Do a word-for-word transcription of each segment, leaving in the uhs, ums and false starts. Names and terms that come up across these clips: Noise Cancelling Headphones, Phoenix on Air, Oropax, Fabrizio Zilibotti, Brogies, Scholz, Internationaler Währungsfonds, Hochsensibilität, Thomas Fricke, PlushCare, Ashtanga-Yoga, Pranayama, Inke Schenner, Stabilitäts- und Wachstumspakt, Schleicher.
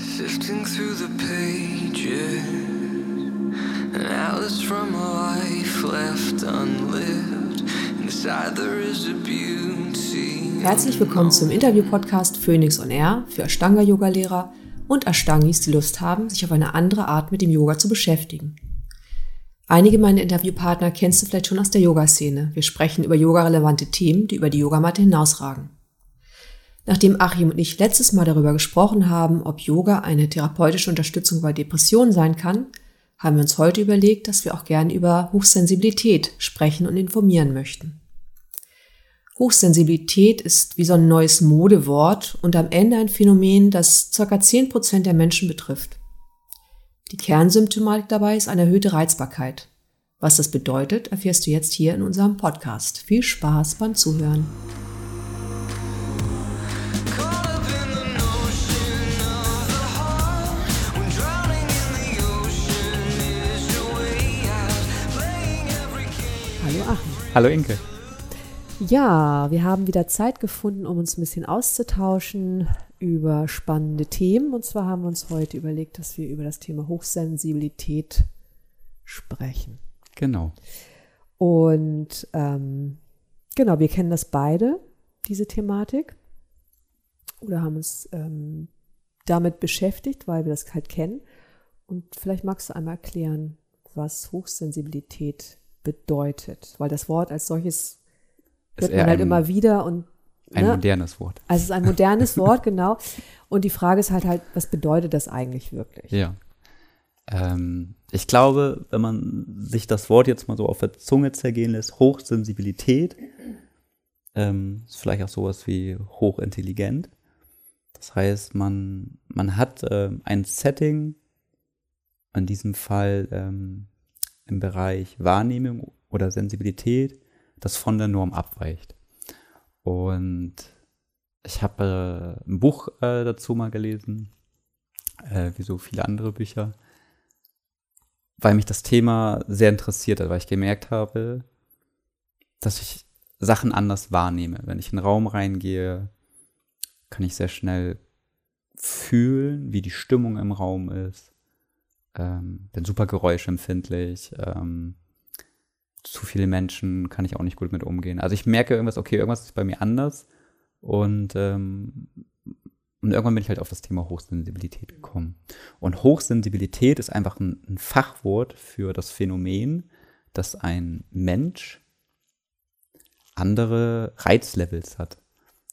Sifting through the pages, an atlas from a life left unlived. Inside there is a beauty. Herzlich willkommen zum Interview-Podcast Phoenix on Air für Ashtanga-Yoga-Lehrer und Ashtangis, die Lust haben, sich auf eine andere Art mit dem Yoga zu beschäftigen. Einige meiner Interviewpartner kennst du vielleicht schon aus der Yoga-Szene. Wir sprechen über yoga-relevante Themen, die über die Yogamatte hinausragen. Nachdem Achim und ich letztes Mal darüber gesprochen haben, ob Yoga eine therapeutische Unterstützung bei Depressionen sein kann, haben wir uns heute überlegt, dass wir auch gerne über Hochsensibilität sprechen und informieren möchten. Hochsensibilität ist wie so ein neues Modewort und am Ende ein Phänomen, das ca. zehn Prozent der Menschen betrifft. Die Kernsymptomatik dabei ist eine erhöhte Reizbarkeit. Was das bedeutet, erfährst du jetzt hier in unserem Podcast. Viel Spaß beim Zuhören. Hallo Achim. Hallo Inke. Ja, wir haben wieder Zeit gefunden, um uns ein bisschen auszutauschen über spannende Themen. Und zwar haben wir uns heute überlegt, dass wir über das Thema Hochsensibilität sprechen. Genau. Und ähm, genau, wir kennen das beide, diese Thematik. Oder haben uns ähm, damit beschäftigt, weil wir das halt kennen. Und vielleicht magst du einmal erklären, was Hochsensibilität bedeutet. Weil das Wort als solches hört man halt ein, immer wieder. Und, ein ne? modernes Wort. Also es ist ein modernes Wort, genau. Und die Frage ist halt, halt, was bedeutet das eigentlich wirklich? Ja. Ähm, ich glaube, wenn man sich das Wort jetzt mal so auf der Zunge zergehen lässt, Hochsensibilität, ähm, ist vielleicht auch sowas wie hochintelligent. Das heißt, man, man hat äh, ein Setting, in diesem Fall ähm, im Bereich Wahrnehmung oder Sensibilität, das von der Norm abweicht. Und ich habe äh, ein Buch äh, dazu mal gelesen, äh, wie so viele andere Bücher, weil mich das Thema sehr interessiert hat, weil ich gemerkt habe, dass ich Sachen anders wahrnehme. Wenn ich in den Raum reingehe, kann ich sehr schnell fühlen, wie die Stimmung im Raum ist. Ähm, bin super geräuschempfindlich, ähm, zu viele Menschen kann ich auch nicht gut mit umgehen. Also ich merke irgendwas, okay, irgendwas ist bei mir anders. Und, ähm, und irgendwann bin ich halt auf das Thema Hochsensibilität gekommen. Und Hochsensibilität ist einfach ein, ein Fachwort für das Phänomen, dass ein Mensch andere Reizlevels hat.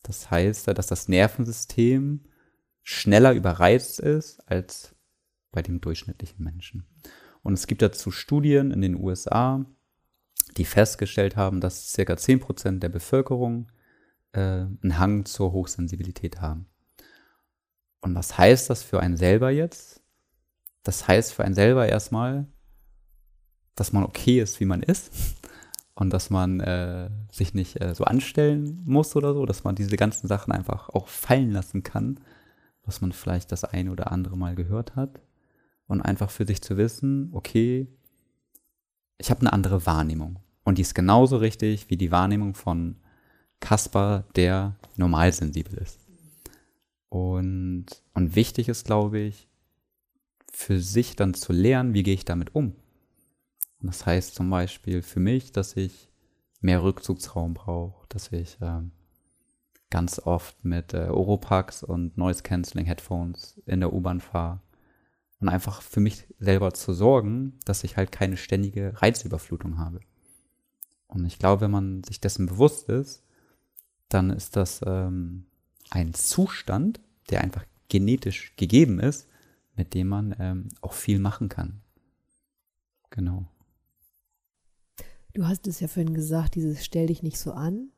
Das heißt, dass das Nervensystem schneller überreizt ist als bei dem durchschnittlichen Menschen. Und es gibt dazu Studien in den U S A, die festgestellt haben, dass ca. zehn Prozent der Bevölkerung äh, einen Hang zur Hochsensibilität haben. Und was heißt das für einen selber jetzt? Das heißt für einen selber erstmal, dass man okay ist, wie man ist und dass man äh, sich nicht äh, so anstellen muss oder so, dass man diese ganzen Sachen einfach auch fallen lassen kann, was man vielleicht das eine oder andere Mal gehört hat und einfach für sich zu wissen, okay, ich habe eine andere Wahrnehmung und die ist genauso richtig wie die Wahrnehmung von Kaspar, der normal sensibel ist. Und, und wichtig ist, glaube ich, für sich dann zu lernen, wie gehe ich damit um. Und das heißt zum Beispiel für mich, dass ich mehr Rückzugsraum brauche, dass ich äh, ganz oft mit äh, Oropax und Noise Cancelling Headphones in der U-Bahn fahre. Und einfach für mich selber zu sorgen, dass ich halt keine ständige Reizüberflutung habe. Und ich glaube, wenn man sich dessen bewusst ist, dann ist das ähm, ein Zustand, der einfach genetisch gegeben ist, mit dem man ähm, auch viel machen kann. Genau. Du hast es ja vorhin gesagt, dieses Stell dich nicht so an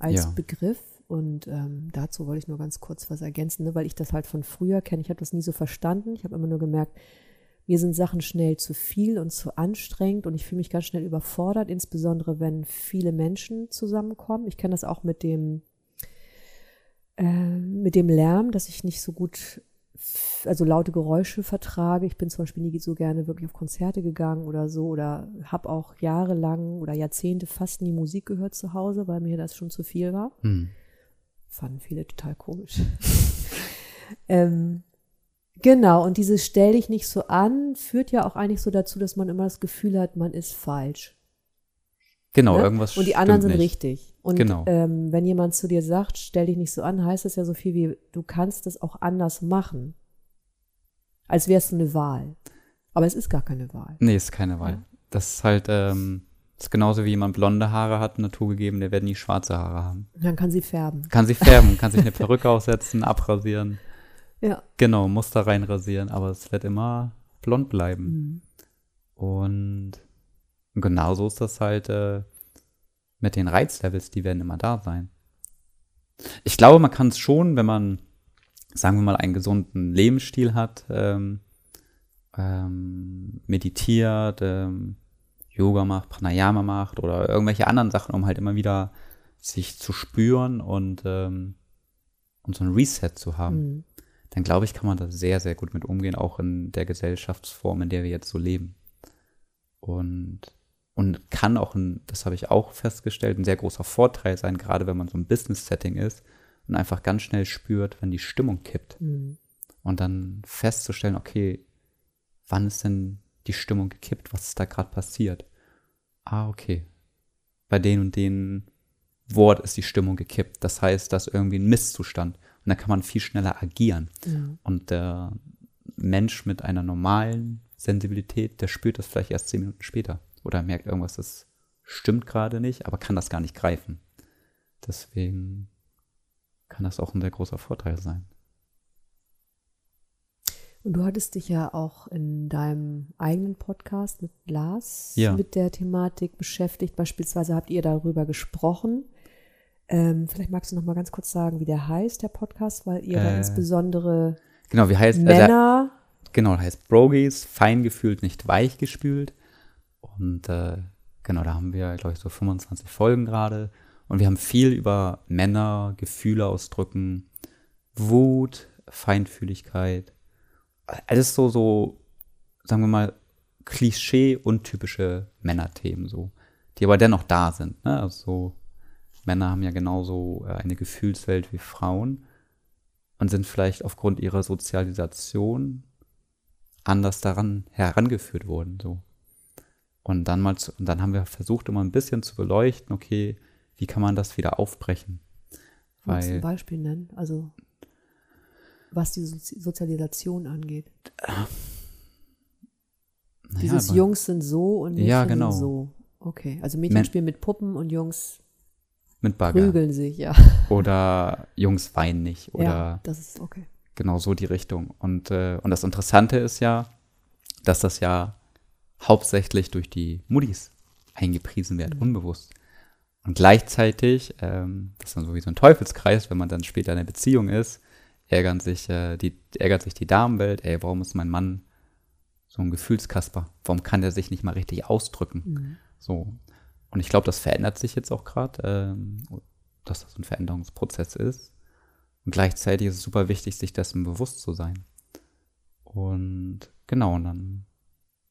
als ja. Begriff. Und ähm, dazu wollte ich nur ganz kurz was ergänzen, ne, weil ich das halt von früher kenne. Ich habe das nie so verstanden. Ich habe immer nur gemerkt, mir sind Sachen schnell zu viel und zu anstrengend und ich fühle mich ganz schnell überfordert, insbesondere wenn viele Menschen zusammenkommen. Ich kenne das auch mit dem, äh, mit dem Lärm, dass ich nicht so gut, also laute Geräusche vertrage. Ich bin zum Beispiel nie so gerne wirklich auf Konzerte gegangen oder so oder habe auch jahrelang oder Jahrzehnte fast nie Musik gehört zu Hause, weil mir das schon zu viel war. Hm. Fanden viele total komisch. ähm, Genau, und dieses Stell dich nicht so an führt ja auch eigentlich so dazu, dass man immer das Gefühl hat, man ist falsch. Genau, ne? Irgendwas stimmt nicht. Und die anderen sind richtig. Und genau. ähm, wenn jemand zu dir sagt, stell dich nicht so an, heißt das ja so viel wie, du kannst das auch anders machen. Als wäre es eine Wahl. Aber es ist gar keine Wahl. Nee, es ist keine Wahl. Ja? Das ist halt, ähm, das ist genauso wie jemand blonde Haare hat, naturgegeben, der wird nie schwarze Haare haben. Dann kann sie färben. Kann sie färben, kann sich eine Perücke aufsetzen, abrasieren. Ja. Genau, Muster reinrasieren, aber es wird immer blond bleiben. Mhm. Und genauso ist das halt äh, mit den Reizlevels, die werden immer da sein. Ich glaube, man kann es schon, wenn man, sagen wir mal, einen gesunden Lebensstil hat, ähm, ähm, meditiert, ähm, Yoga macht, Pranayama macht oder irgendwelche anderen Sachen, um halt immer wieder sich zu spüren und, ähm, und so ein Reset zu haben. Mhm. Dann glaube ich, kann man da sehr, sehr gut mit umgehen, auch in der Gesellschaftsform, in der wir jetzt so leben. Und, und kann auch, ein, das habe ich auch festgestellt, ein sehr großer Vorteil sein, gerade wenn man so ein Business-Setting ist und einfach ganz schnell spürt, wenn die Stimmung kippt. Mhm. Und dann festzustellen, okay, wann ist denn die Stimmung gekippt? Was ist da gerade passiert? Ah, okay. Bei den und den Wort ist die Stimmung gekippt. Das heißt, dass irgendwie ein Misszustand. Und da kann man viel schneller agieren. Ja. Und der Mensch mit einer normalen Sensibilität, der spürt das vielleicht erst zehn Minuten später. Oder merkt irgendwas, das stimmt gerade nicht, aber kann das gar nicht greifen. Deswegen kann das auch ein sehr großer Vorteil sein. Und du hattest dich ja auch in deinem eigenen Podcast mit Lars ja. mit der Thematik beschäftigt. Beispielsweise habt ihr darüber gesprochen. Ähm, vielleicht magst du noch mal ganz kurz sagen, wie der heißt, der Podcast, weil ihr äh, da insbesondere genau, wie heißt, Männer also, genau, heißt Brogies, fein gefühlt, nicht weich gespült. Und äh, genau, da haben wir, glaube ich, so fünfundzwanzig Folgen gerade. Und wir haben viel über Männer, Gefühle ausdrücken, Wut, Feinfühligkeit. Alles so, so, sagen wir mal, Klischee- und typische Männerthemen so, die aber dennoch da sind, ne, also so. Männer haben ja genauso eine Gefühlswelt wie Frauen und sind vielleicht aufgrund ihrer Sozialisation anders daran herangeführt worden. So. Und dann mal zu, und dann haben wir versucht, immer ein bisschen zu beleuchten, okay, wie kann man das wieder aufbrechen? Weil, kannst du ein Beispiel nennen? Also was die so- Sozialisation angeht. Äh, naja, Dieses aber, Jungs sind so und Mädchen ja, genau. sind so. Okay, also Mädchen Men- spielen mit Puppen und Jungs mit Bagger. Prügeln sich, ja. Oder Jungs weinen nicht. Oder ja, das ist okay. Genau so die Richtung. Und, äh, und das Interessante ist ja, dass das ja hauptsächlich durch die Muddies eingepriesen wird, mhm. unbewusst. Und gleichzeitig, ähm, das ist dann so wie so ein Teufelskreis, wenn man dann später in einer Beziehung ist, ärgern sich, äh, die, ärgert sich die Damenwelt, ey, warum ist mein Mann so ein Gefühlskasper? Warum kann der sich nicht mal richtig ausdrücken? Mhm. So. Und ich glaube, das verändert sich jetzt auch gerade, ähm, dass das ein Veränderungsprozess ist. Und gleichzeitig ist es super wichtig, sich dessen bewusst zu sein. Und genau, und dann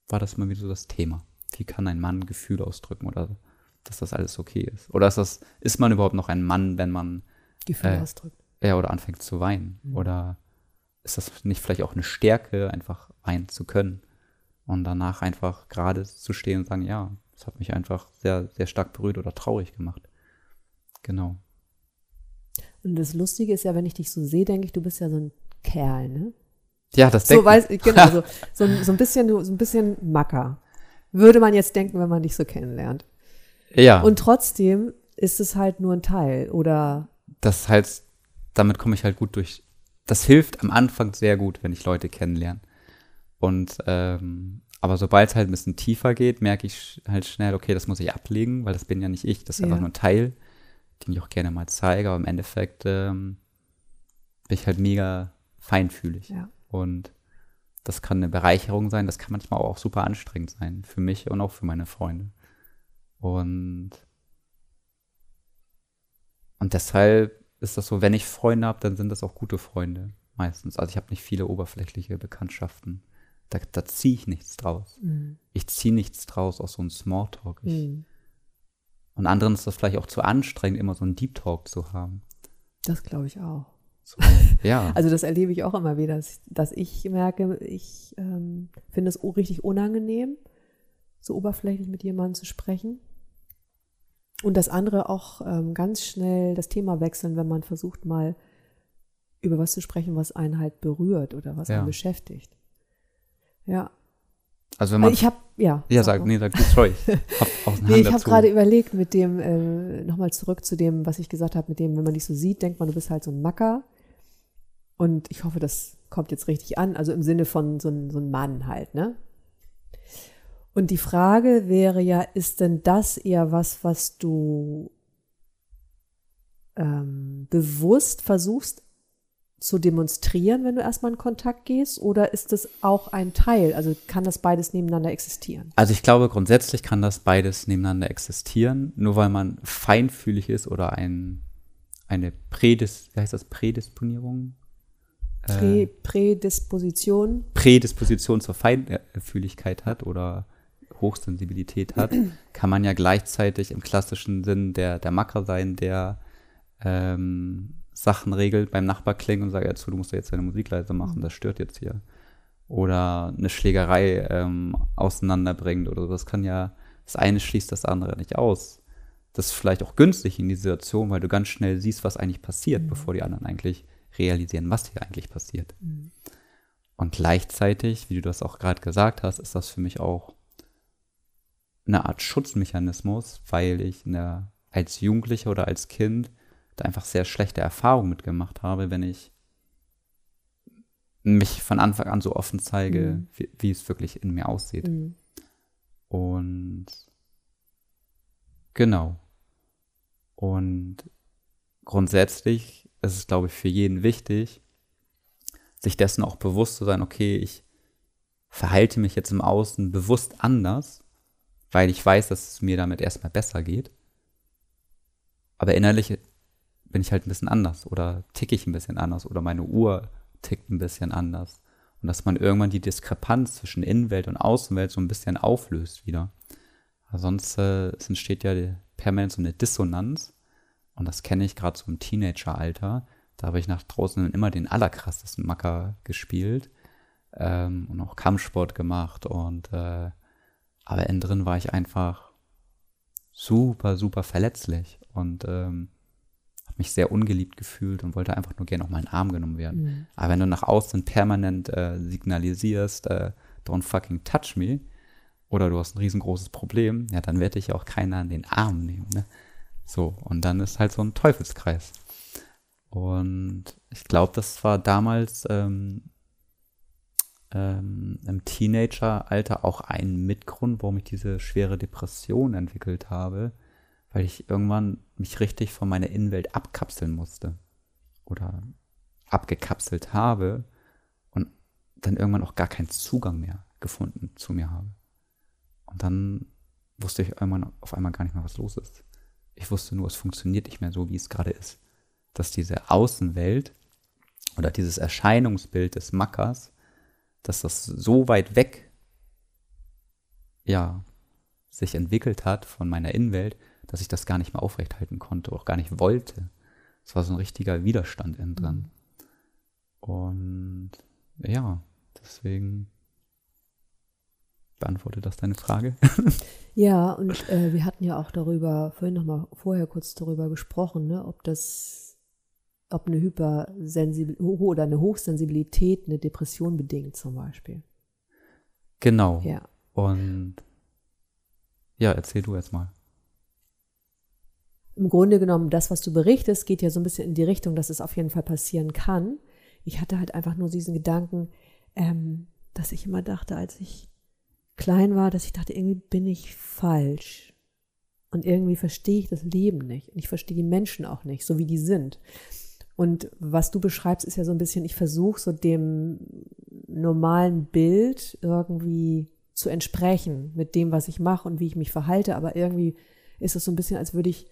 war das mal wieder so das Thema. Wie kann ein Mann Gefühle ausdrücken oder dass das alles okay ist? Oder ist das, ist man überhaupt noch ein Mann, wenn man Gefühle äh, ausdrückt? Ja, oder anfängt zu weinen. Mhm. Oder ist das nicht vielleicht auch eine Stärke, einfach weinen zu können? Und danach einfach gerade zu stehen und sagen, ja, das hat mich einfach sehr, sehr stark berührt oder traurig gemacht. Genau. Und das Lustige ist ja, wenn ich dich so sehe, denke ich, du bist ja so ein Kerl, ne? Ja, das denke ich. So, genau, so, so, so ein bisschen, so ein bisschen Macker. Würde man jetzt denken, wenn man dich so kennenlernt. Ja. Und trotzdem ist es halt nur ein Teil, oder? Das heißt, damit komme ich halt gut durch. Das hilft am Anfang sehr gut, wenn ich Leute kennenlerne. Und, ähm, aber sobald es halt ein bisschen tiefer geht, merke ich halt schnell, okay, das muss ich ablegen, weil das bin ja nicht ich, das ist ja. einfach nur ein Teil, den ich auch gerne mal zeige, aber im Endeffekt ähm, bin ich halt mega feinfühlig. Ja. Und das kann eine Bereicherung sein, das kann manchmal auch super anstrengend sein, für mich und auch für meine Freunde. Und, und deshalb ist das so, wenn ich Freunde habe, dann sind das auch gute Freunde meistens. Also ich habe nicht viele oberflächliche Bekanntschaften. Da, da ziehe ich nichts draus. Mhm. Ich ziehe nichts draus aus so einem Smalltalk. Ich, mhm. Und anderen ist das vielleicht auch zu anstrengend, immer so einen Deep Talk zu haben. Das glaube ich auch. So, ja. Also das erlebe ich auch immer wieder, dass, dass ich merke, ich ähm, finde es richtig unangenehm, so oberflächlich mit jemandem zu sprechen. Und dass andere auch ähm, ganz schnell das Thema wechseln, wenn man versucht, mal über was zu sprechen, was einen halt berührt oder was ja. einen beschäftigt. Ja. Also wenn man, ich habe, ja. Ja, sag, sag nee, sag, sorry. Hab nee, ich habe gerade überlegt mit dem, äh, nochmal zurück zu dem, was ich gesagt habe, mit dem, wenn man dich so sieht, denkt man, du bist halt so ein Macker. Und ich hoffe, das kommt jetzt richtig an, also im Sinne von so ein, so ein Mann halt, ne? Und die Frage wäre ja, ist denn das eher was, was du ähm, bewusst versuchst zu demonstrieren, wenn du erstmal in Kontakt gehst, oder ist das auch ein Teil? Also kann das beides nebeneinander existieren? Also ich glaube, grundsätzlich kann das beides nebeneinander existieren, nur weil man feinfühlig ist oder ein, eine Prädis, wie heißt das, Prädisponierung? Prä, Prädisposition. Prädisposition zur Feinfühligkeit hat oder Hochsensibilität hat, kann man ja gleichzeitig im klassischen Sinn der, der Macker sein, der ähm, Sachen regelt, beim Nachbar klingelt und sagt, ja, du musst ja jetzt deine Musik leise machen, das stört jetzt hier. Oder eine Schlägerei ähm, auseinanderbringt oder so. Das kann ja, das eine schließt das andere nicht aus. Das ist vielleicht auch günstig in dieser Situation, weil du ganz schnell siehst, was eigentlich passiert, mhm. bevor die anderen eigentlich realisieren, was hier eigentlich passiert. Mhm. Und gleichzeitig, wie du das auch gerade gesagt hast, ist das für mich auch eine Art Schutzmechanismus, weil ich eine, als Jugendlicher oder als Kind da einfach sehr schlechte Erfahrungen mitgemacht habe, wenn ich mich von Anfang an so offen zeige, mhm. wie, wie es wirklich in mir aussieht. Mhm. Und genau. Und grundsätzlich es ist, glaube ich, für jeden wichtig, sich dessen auch bewusst zu sein, okay, ich verhalte mich jetzt im Außen bewusst anders, weil ich weiß, dass es mir damit erstmal besser geht. Aber innerlich bin ich halt ein bisschen anders oder ticke ich ein bisschen anders oder meine Uhr tickt ein bisschen anders. Und dass man irgendwann die Diskrepanz zwischen Innenwelt und Außenwelt so ein bisschen auflöst wieder. Sonst äh, es entsteht ja permanent so eine Dissonanz. Und das kenne ich gerade so im Teenageralter. Da habe ich nach draußen immer den allerkrassesten Macker gespielt ähm, und auch Kampfsport gemacht. Und äh, aber innen drin war ich einfach super, super verletzlich und ähm, habe mich sehr ungeliebt gefühlt und wollte einfach nur gerne auf meinen Arm genommen werden. Mhm. Aber wenn du nach außen permanent äh, signalisierst, äh, don't fucking touch me, oder du hast ein riesengroßes Problem, ja, dann wird dich ja auch keiner an den Arm nehmen, ne? So, und dann ist halt so ein Teufelskreis. Und ich glaube, das war damals ähm, ähm, im Teenageralter auch ein Mitgrund, warum ich diese schwere Depression entwickelt habe, weil ich irgendwann mich richtig von meiner Innenwelt abkapseln musste oder abgekapselt habe und dann irgendwann auch gar keinen Zugang mehr gefunden zu mir habe. Und dann wusste ich irgendwann auf einmal gar nicht mehr, was los ist. Ich wusste nur, es funktioniert nicht mehr so, wie es gerade ist. Dass diese Außenwelt oder dieses Erscheinungsbild des Mackers, dass das so weit weg, ja, sich entwickelt hat von meiner Innenwelt, dass ich das gar nicht mehr aufrecht halten konnte, auch gar nicht wollte. Es war so ein richtiger Widerstand innen drin. Und ja, deswegen beantwortet das deine Frage? Ja, und äh, wir hatten ja auch darüber, vorhin noch mal vorher kurz darüber gesprochen, ne, ob das, ob eine Hypersensibilität oder eine Hochsensibilität eine Depression bedingt zum Beispiel. Genau. Ja. Und ja, erzähl du jetzt mal. Im Grunde genommen, das, was du berichtest, geht ja so ein bisschen in die Richtung, dass es auf jeden Fall passieren kann. Ich hatte halt einfach nur diesen Gedanken, ähm, dass ich immer dachte, als ich klein war, dass ich dachte, irgendwie bin ich falsch und irgendwie verstehe ich das Leben nicht und ich verstehe die Menschen auch nicht, so wie die sind. Und was du beschreibst, ist ja so ein bisschen, ich versuche so dem normalen Bild irgendwie zu entsprechen mit dem, was ich mache und wie ich mich verhalte, aber irgendwie ist es so ein bisschen, als würde ich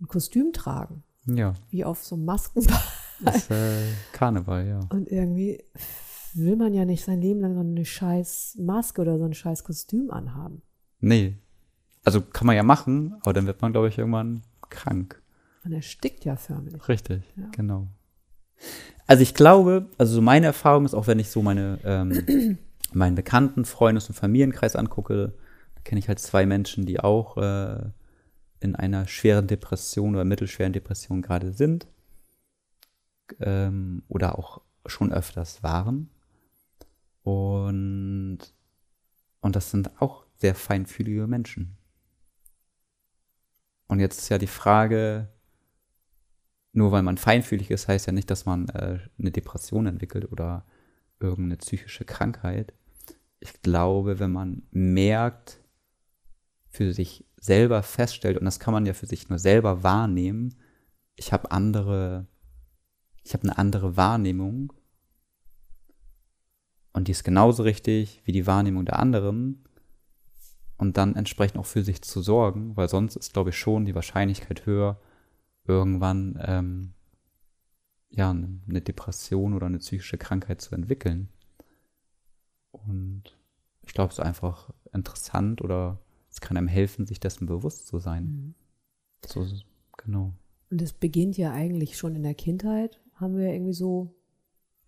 ein Kostüm tragen, ja, wie auf so Maskenball. Das ist äh, Karneval, ja. Und irgendwie will man ja nicht sein Leben lang so eine scheiß Maske oder so ein scheiß Kostüm anhaben. Nee. Also kann man ja machen, aber dann wird man, glaube ich, irgendwann krank. Man erstickt ja förmlich. Richtig, ja. Genau. Also ich glaube, also meine Erfahrung ist, auch wenn ich so meine, ähm, meinen Bekannten, Freundes- und Familienkreis angucke, kenne ich halt zwei Menschen, die auch äh, in einer schweren Depression oder mittelschweren Depression gerade sind ähm, oder auch schon öfters waren. Und, und das sind auch sehr feinfühlige Menschen. Und jetzt ist ja die Frage, nur weil man feinfühlig ist, heißt ja nicht, dass man äh, eine Depression entwickelt oder irgendeine psychische Krankheit. Ich glaube, wenn man merkt, für sich selber feststellt, und das kann man ja für sich nur selber wahrnehmen, ich habe andere, ich habe eine andere Wahrnehmung und die ist genauso richtig wie die Wahrnehmung der anderen, und dann entsprechend auch für sich zu sorgen, weil sonst ist, glaube ich, schon die Wahrscheinlichkeit höher, irgendwann ähm, ja, eine Depression oder eine psychische Krankheit zu entwickeln. Und ich glaube, es ist einfach interessant oder es kann einem helfen, sich dessen bewusst zu sein. Mhm. So, genau. Und das beginnt ja eigentlich schon in der Kindheit, haben wir irgendwie so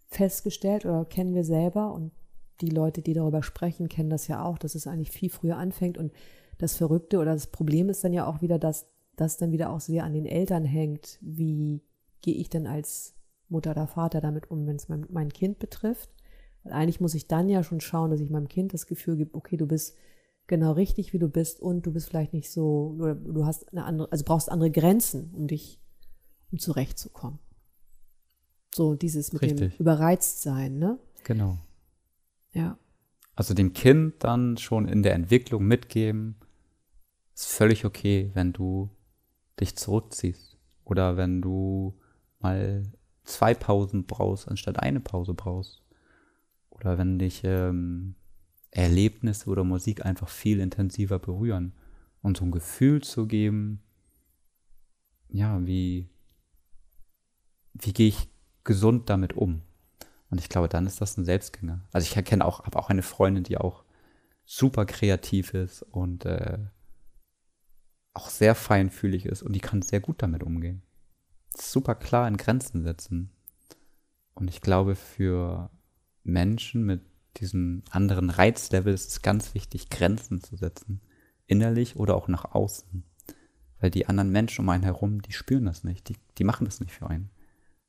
festgestellt oder kennen wir selber, und die Leute, die darüber sprechen, kennen das ja auch, dass es eigentlich viel früher anfängt. Und das Verrückte oder das Problem ist dann ja auch wieder, dass das dann wieder auch sehr an den Eltern hängt. Wie gehe ich denn als Mutter oder Vater damit um, wenn es mein, mein Kind betrifft? Weil eigentlich muss ich dann ja schon schauen, dass ich meinem Kind das Gefühl gebe, okay, du bist genau richtig, wie du bist, und du bist vielleicht nicht so, oder du hast eine andere, also brauchst andere Grenzen, um dich, um zurechtzukommen. So dieses mit richtig. Dem Überreiztsein, ne? Genau. Ja. Also dem Kind dann schon in der Entwicklung mitgeben, ist völlig okay, wenn du dich zurückziehst oder wenn du mal zwei Pausen brauchst, anstatt eine Pause brauchst. Oder wenn dich ähm, Erlebnisse oder Musik einfach viel intensiver berühren. Und so ein Gefühl zu geben, ja, wie, wie gehe ich gesund damit um? Und ich glaube, dann ist das ein Selbstgänger. Also ich erkenne auch, habe auch eine Freundin, die auch super kreativ ist und äh, auch sehr feinfühlig ist, und die kann sehr gut damit umgehen. Super klar in Grenzen setzen. Und ich glaube, für Menschen mit diesem anderen Reizlevel ist es ganz wichtig, Grenzen zu setzen. Innerlich oder auch nach außen. Weil die anderen Menschen um einen herum, die spüren das nicht. Die, die machen das nicht für einen.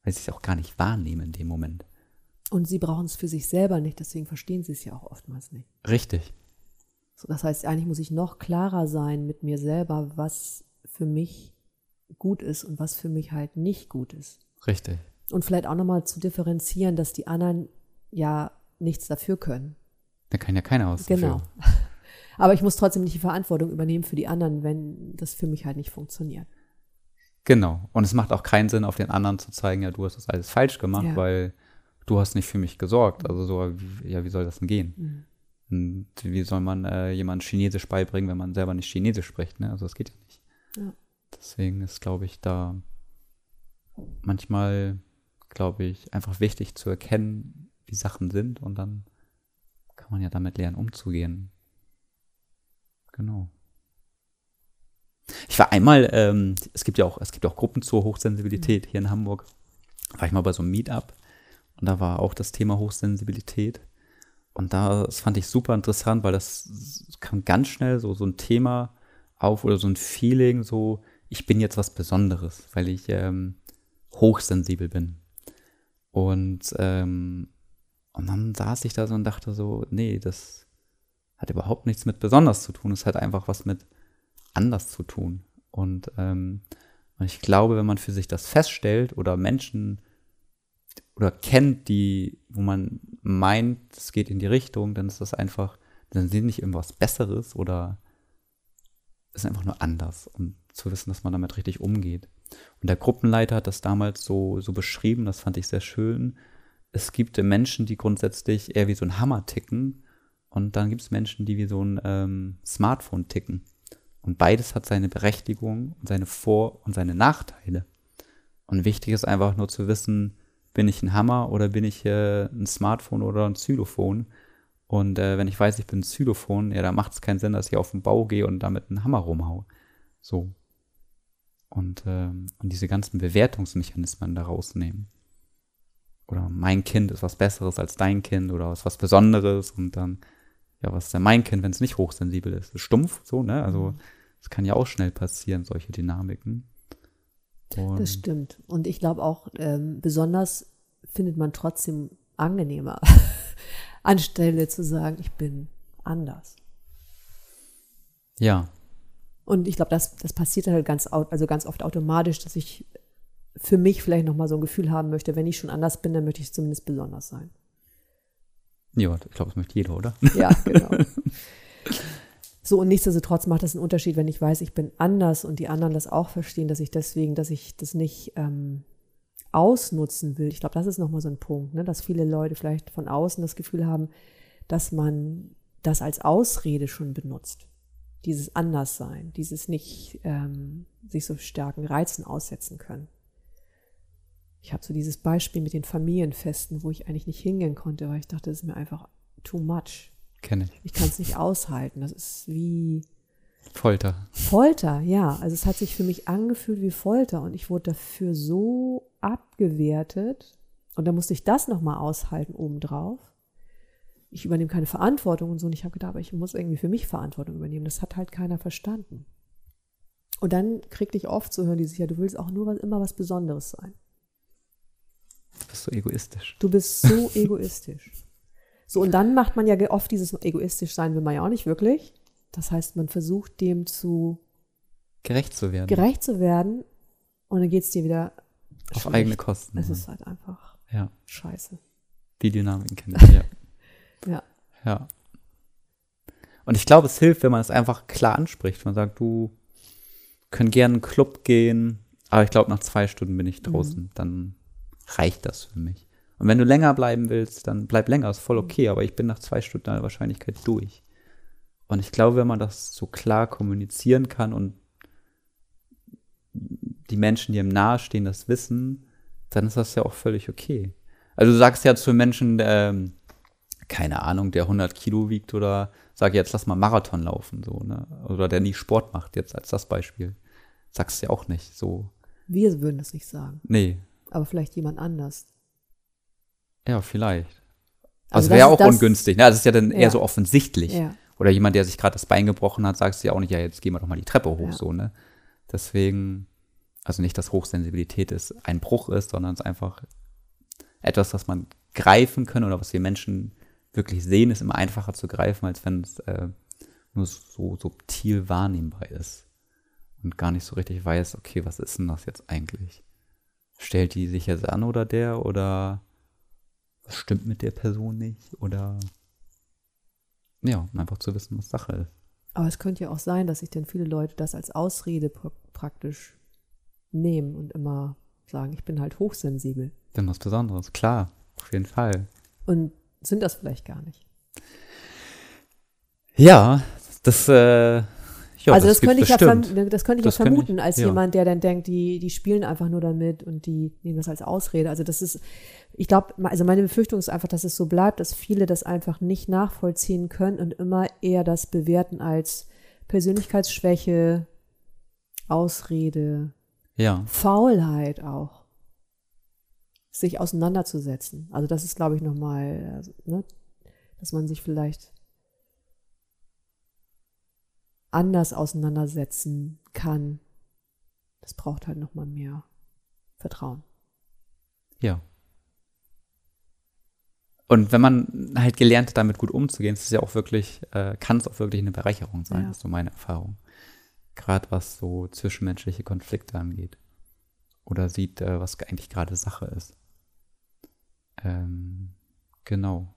Weil sie es auch gar nicht wahrnehmen in dem Moment. Und sie brauchen es für sich selber nicht, deswegen verstehen sie es ja auch oftmals nicht. Richtig. So, das heißt, eigentlich muss ich noch klarer sein mit mir selber, was für mich gut ist und was für mich halt nicht gut ist. Richtig. Und vielleicht auch nochmal zu differenzieren, dass die anderen ja nichts dafür können. Da kann ja keiner aus. Genau. Dafür. Aber ich muss trotzdem nicht die Verantwortung übernehmen für die anderen, wenn das für mich halt nicht funktioniert. Genau. Und es macht auch keinen Sinn, auf den anderen zu zeigen, ja, du hast das alles falsch gemacht, ja, weil du hast nicht für mich gesorgt. Also so, ja, wie soll das denn gehen? Mhm. Und wie soll man äh, jemandem Chinesisch beibringen, wenn man selber nicht Chinesisch spricht? Ne? Also das geht ja nicht. Ja. Deswegen ist, glaube ich, da manchmal, glaube ich, einfach wichtig zu erkennen, wie Sachen sind, und dann kann man ja damit lernen, umzugehen. Genau. Ich war einmal, ähm, es gibt ja auch, es gibt auch Gruppen zur Hochsensibilität hier in Hamburg. War ich mal bei so einem Meetup, und da war auch das Thema Hochsensibilität. Und da, das fand ich super interessant, weil das kam ganz schnell so, so ein Thema auf oder so ein Feeling, so ich bin jetzt was Besonderes, weil ich ähm, hochsensibel bin. Und, ähm, und dann saß ich da so und dachte so, nee, das hat überhaupt nichts mit besonders zu tun, es hat einfach was mit anders zu tun. Und, ähm, und ich glaube, wenn man für sich das feststellt oder Menschen oder kennt, die, wo man meint, es geht in die Richtung, dann ist das einfach, dann sind nicht irgendwas Besseres oder ist einfach nur anders, um zu wissen, dass man damit richtig umgeht. Und der Gruppenleiter hat das damals so, so beschrieben, das fand ich sehr schön. Es gibt Menschen, die grundsätzlich eher wie so ein Hammer ticken, und dann gibt es Menschen, die wie so ein ähm, Smartphone ticken. Und beides hat seine Berechtigung und seine Vor- und seine Nachteile. Und wichtig ist einfach nur zu wissen, bin ich ein Hammer oder bin ich äh, ein Smartphone oder ein Xylophon? Und äh, wenn ich weiß, ich bin ein Xylophon, ja, dann macht es keinen Sinn, dass ich auf den Bau gehe und damit einen Hammer rumhaue. So. Und, ähm, und diese ganzen Bewertungsmechanismen daraus nehmen. oder mein Kind ist was Besseres als dein Kind oder was, was Besonderes und dann, ja, was ist denn mein Kind, wenn es nicht hochsensibel ist? Ist stumpf, so, ne? Also es kann ja auch schnell passieren, solche Dynamiken. Und das stimmt. Und ich glaube auch, ähm, besonders findet man trotzdem angenehmer, anstelle zu sagen, ich bin anders. Ja. Und ich glaube, das, das passiert halt ganz, also ganz oft automatisch, dass ich für mich vielleicht nochmal so ein Gefühl haben möchte, wenn ich schon anders bin, dann möchte ich zumindest besonders sein. Ja, ich glaube, das möchte jeder, oder? Ja, genau. So, und nichtsdestotrotz macht das einen Unterschied, wenn ich weiß, ich bin anders und die anderen das auch verstehen, dass ich deswegen, dass ich das nicht ähm, ausnutzen will. Ich glaube, das ist nochmal so ein Punkt, ne? Dass viele Leute vielleicht von außen das Gefühl haben, dass man das als Ausrede schon benutzt. Dieses Anderssein, dieses nicht ähm, sich so starken Reizen aussetzen können. Ich habe so dieses Beispiel mit den Familienfesten, wo ich eigentlich nicht hingehen konnte, weil ich dachte, das ist mir einfach too much. Kenne ich. Ich kann es nicht aushalten. Das ist wie Folter. Folter, ja. Also es hat sich für mich angefühlt wie Folter und ich wurde dafür so abgewertet und dann musste ich das nochmal aushalten obendrauf. Ich übernehme keine Verantwortung und so und ich habe gedacht, aber ich muss irgendwie für mich Verantwortung übernehmen. Das hat halt keiner verstanden. Und dann kriegte ich oft zu hören, die sich ja, du willst auch nur was, immer was Besonderes sein. Du bist so egoistisch. Du bist so egoistisch. So, und dann macht man ja oft dieses egoistisch sein, will man ja auch nicht wirklich. Das heißt, man versucht dem zu gerecht zu werden. Gerecht zu werden und dann geht es dir wieder auf schlecht. Eigene Kosten. Es ist halt einfach ja. scheiße. Die Dynamiken kenne ich, ja. ja. Ja. Und ich glaube, es hilft, wenn man es einfach klar anspricht. Man sagt, du, wir können gerne in einen Club gehen, aber ich glaube, nach zwei Stunden bin ich draußen. Mhm. Dann reicht das für mich. Und wenn du länger bleiben willst, dann bleib länger, ist voll okay, aber ich bin nach zwei Stunden aller Wahrscheinlichkeit durch. Und ich glaube, wenn man das so klar kommunizieren kann und die Menschen, die ihm nahestehen, das wissen, dann ist das ja auch völlig okay. Also du sagst ja zu Menschen, ähm, keine Ahnung, der hundert Kilo wiegt oder sag jetzt, lass mal Marathon laufen, so, ne? Oder der nie Sport macht, jetzt als das Beispiel. Sagst du ja auch nicht, so. Wir würden das nicht sagen. Nee. Aber vielleicht jemand anders. Ja, vielleicht. Also, also wäre ja auch das, ungünstig, ne? Das ist ja dann ja. eher so offensichtlich. Ja. Oder jemand, der sich gerade das Bein gebrochen hat, sagst du ja auch nicht, ja, jetzt gehen wir doch mal die Treppe hoch, ja. so, ne? Deswegen, also nicht, dass Hochsensibilität ist, ein Bruch ist, sondern es ist einfach etwas, das man greifen kann oder was wir Menschen wirklich sehen, ist immer einfacher zu greifen, als wenn es äh, nur so subtil wahrnehmbar ist. Und gar nicht so richtig weiß, okay, was ist denn das jetzt eigentlich? Stellt die sich jetzt an oder der oder was stimmt mit der Person nicht oder ja, um einfach zu wissen, was Sache ist. Aber es könnte ja auch sein, dass sich dann viele Leute das als Ausrede pr- praktisch nehmen und immer sagen, ich bin halt hochsensibel. Dann was Besonderes, klar, auf jeden Fall. Und sind das vielleicht gar nicht? Ja, das äh Ja, also das, das, könnte ich ja verm- das könnte ich das ja vermuten ich, als ja. jemand, der dann denkt, die, die spielen einfach nur damit und die nehmen das als Ausrede. Also das ist, ich glaube, also meine Befürchtung ist einfach, dass es so bleibt, dass viele das einfach nicht nachvollziehen können und immer eher das bewerten als Persönlichkeitsschwäche, Ausrede, ja. Faulheit auch, sich auseinanderzusetzen. Also das ist, glaube ich, nochmal, also, ne, dass man sich vielleicht anders auseinandersetzen kann, das braucht halt nochmal mehr Vertrauen. Ja. Und wenn man halt gelernt hat, damit gut umzugehen, ist es ja auch wirklich, äh, kann es auch wirklich eine Bereicherung sein, ja. ist so meine Erfahrung. Gerade was so zwischenmenschliche Konflikte angeht. Oder sieht, äh, was eigentlich gerade Sache ist. Ähm, genau.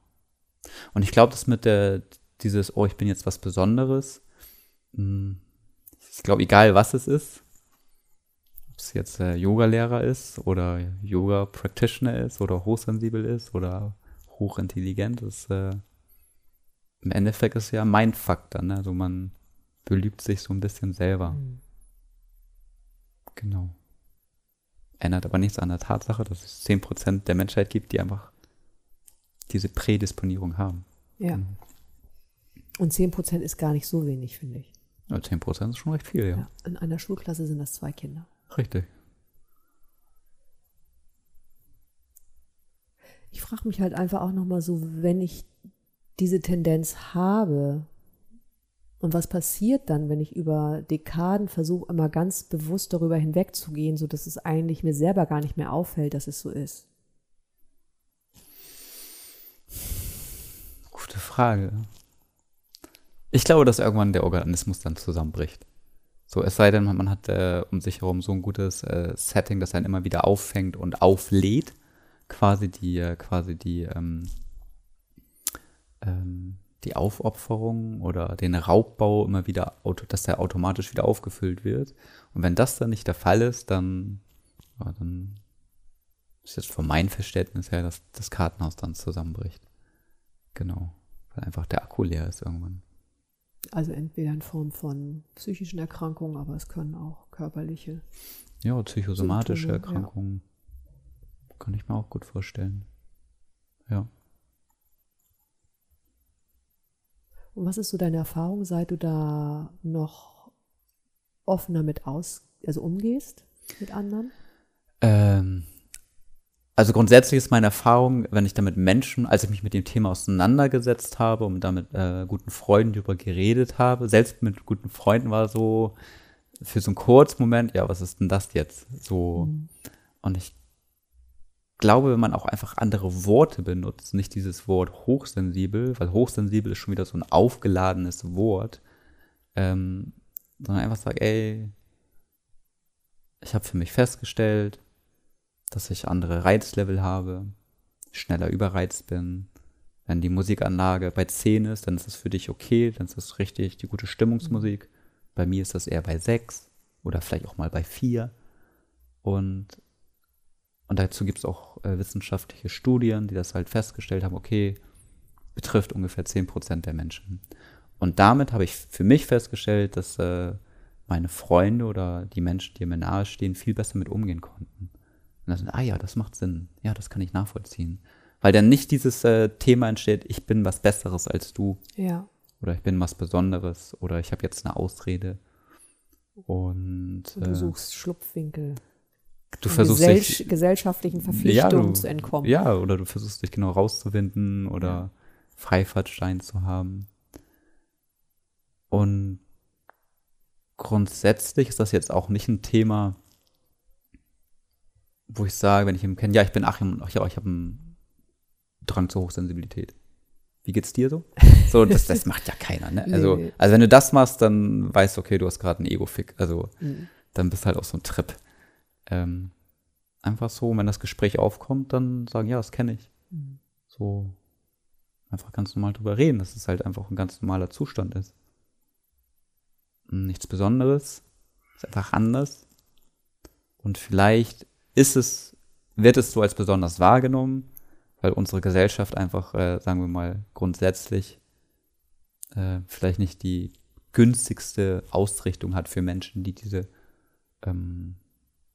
Und ich glaube, das mit der, dieses, oh, ich bin jetzt was Besonderes, ich glaube, egal was es ist, ob es jetzt äh, Yoga-Lehrer ist oder Yoga-Practitioner ist oder hochsensibel ist oder hochintelligent, ist äh, im Endeffekt ist ja Mindfuck dann, ne? Also man belügt sich so ein bisschen selber. Mhm. Genau. Ändert aber nichts an der Tatsache, dass es zehn Prozent der Menschheit gibt, die einfach diese Prädisponierung haben. Ja. Genau. Und zehn Prozent ist gar nicht so wenig, finde ich. Ja, zehn Prozent ist schon recht viel, ja. ja. In einer Schulklasse sind das zwei Kinder. Richtig. Ich frage mich halt einfach auch nochmal so, wenn ich diese Tendenz habe, und was passiert dann, wenn ich über Dekaden versuche, immer ganz bewusst darüber hinwegzugehen, sodass es eigentlich mir selber gar nicht mehr auffällt, dass es so ist? Gute Frage. Ich glaube, dass irgendwann der Organismus dann zusammenbricht. So, es sei denn, man hat äh, um sich herum so ein gutes äh, Setting, das einen immer wieder auffängt und auflädt. Quasi die, äh, quasi die, ähm, ähm, die Aufopferung oder den Raubbau immer wieder, auto, dass der automatisch wieder aufgefüllt wird. Und wenn das dann nicht der Fall ist, dann, ja, dann ist jetzt von meinem Verständnis her, dass das Kartenhaus dann zusammenbricht. Genau, weil einfach der Akku leer ist irgendwann. Also entweder in Form von psychischen Erkrankungen, aber es können auch körperliche. Ja, psychosomatische Symptome, Erkrankungen. Ja. Kann ich mir auch gut vorstellen. Ja. Und was ist so deine Erfahrung, seit du da noch offener mit aus, also umgehst mit anderen? Ähm, also grundsätzlich ist meine Erfahrung, wenn ich damit Menschen, als ich mich mit dem Thema auseinandergesetzt habe und damit äh, guten Freunden darüber geredet habe, selbst mit guten Freunden war so für so einen kurzen Moment, ja, was ist denn das jetzt? So. Mhm. Und ich glaube, wenn man auch einfach andere Worte benutzt, nicht dieses Wort hochsensibel, weil hochsensibel ist schon wieder so ein aufgeladenes Wort, ähm, sondern einfach sagt, ey, ich habe für mich festgestellt, dass ich andere Reizlevel habe, schneller überreizt bin. Wenn die Musikanlage bei zehn ist, dann ist das für dich okay, dann ist das richtig die gute Stimmungsmusik. Bei mir ist das eher bei sechs oder vielleicht auch mal bei vier. Und Und dazu gibt es auch äh, wissenschaftliche Studien, die das halt festgestellt haben, okay, betrifft ungefähr zehn Prozent der Menschen. Und damit habe ich für mich festgestellt, dass äh, meine Freunde oder die Menschen, die mir nahe stehen, viel besser mit umgehen konnten. Und dann, ah ja, das macht Sinn. Ja, das kann ich nachvollziehen. Weil dann nicht dieses äh, Thema entsteht, ich bin was Besseres als du. Ja. Oder ich bin was Besonderes. Oder ich habe jetzt eine Ausrede. Und, Und du äh, suchst Schlupfwinkel. Du versuchst Gesell- dich, gesellschaftlichen Verpflichtungen ja, du, zu entkommen. Ja, oder du versuchst dich genau rauszuwinden oder ja. Freifahrtschein zu haben. Und grundsätzlich ist das jetzt auch nicht ein Thema, wo ich sage, wenn ich jemanden kenne, ja, ich bin Achim, ach ja, ich habe einen Drang zur Hochsensibilität. Wie geht's dir so? So, das, das macht ja keiner, ne? Also, nee. also wenn du das machst, dann weißt du, okay, du hast gerade einen Ego-Fick. Also mhm. dann bist du halt auf so einem Trip. Ähm, einfach so, wenn das Gespräch aufkommt, dann sagen, ja, das kenne ich. Mhm. So einfach ganz normal drüber reden, dass es halt einfach ein ganz normaler Zustand ist. Nichts Besonderes, ist einfach anders. Und vielleicht ist es, wird es so als besonders wahrgenommen, weil unsere Gesellschaft einfach, äh, sagen wir mal, grundsätzlich äh, vielleicht nicht die günstigste Ausrichtung hat für Menschen, die diese ähm,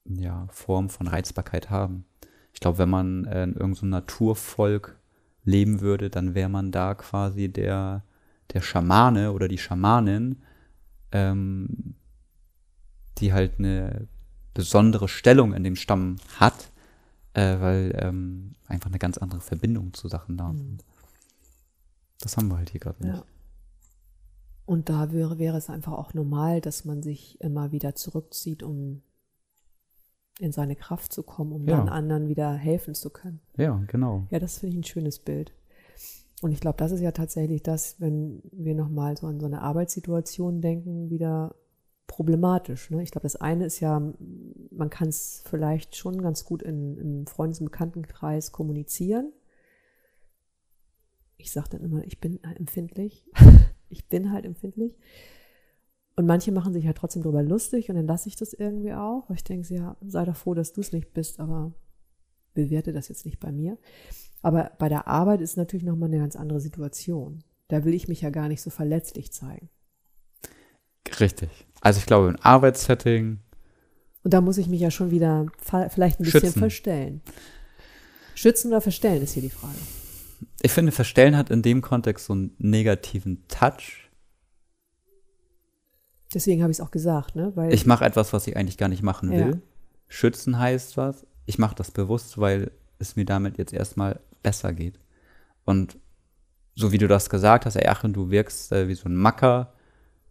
ja, Form von Reizbarkeit haben. Ich glaube, wenn man äh, in irgendeinem so Naturvolk leben würde, dann wäre man da quasi der, der Schamane oder die Schamanin, ähm, die halt eine besondere Stellung in dem Stamm hat, äh, weil ähm, einfach eine ganz andere Verbindung zu Sachen da sind. Mhm. Das haben wir halt hier gerade nicht. Ja. Und da wäre, wäre es einfach auch normal, dass man sich immer wieder zurückzieht, um in seine Kraft zu kommen, um ja. dann anderen wieder helfen zu können. Ja, genau. Ja, das finde ich ein schönes Bild. Und ich glaube, das ist ja tatsächlich das, wenn wir nochmal so an so eine Arbeitssituation denken, wieder problematisch. Ne? Ich glaube, das eine ist ja, man kann es vielleicht schon ganz gut in, im Freundes- und Bekanntenkreis kommunizieren. Ich sage dann immer, ich bin empfindlich. ich bin halt empfindlich. Und manche machen sich halt trotzdem drüber lustig und dann lasse ich das irgendwie auch. Ich denke, ja, sei doch froh, dass du es nicht bist, aber bewerte das jetzt nicht bei mir. Aber bei der Arbeit ist natürlich nochmal eine ganz andere Situation. Da will ich mich ja gar nicht so verletzlich zeigen. Richtig. Also ich glaube, im Arbeitssetting. Und da muss ich mich ja schon wieder vielleicht ein bisschen schützen. verstellen. Schützen oder verstellen ist hier die Frage. Ich finde, verstellen hat in dem Kontext so einen negativen Touch. Deswegen habe ich es auch gesagt, ne? Weil ich mache etwas, was ich eigentlich gar nicht machen will. Ja. Schützen heißt was. Ich mache das bewusst, weil es mir damit jetzt erstmal besser geht. Und so wie du das gesagt hast, ey Achim, du wirkst äh, wie so ein Macker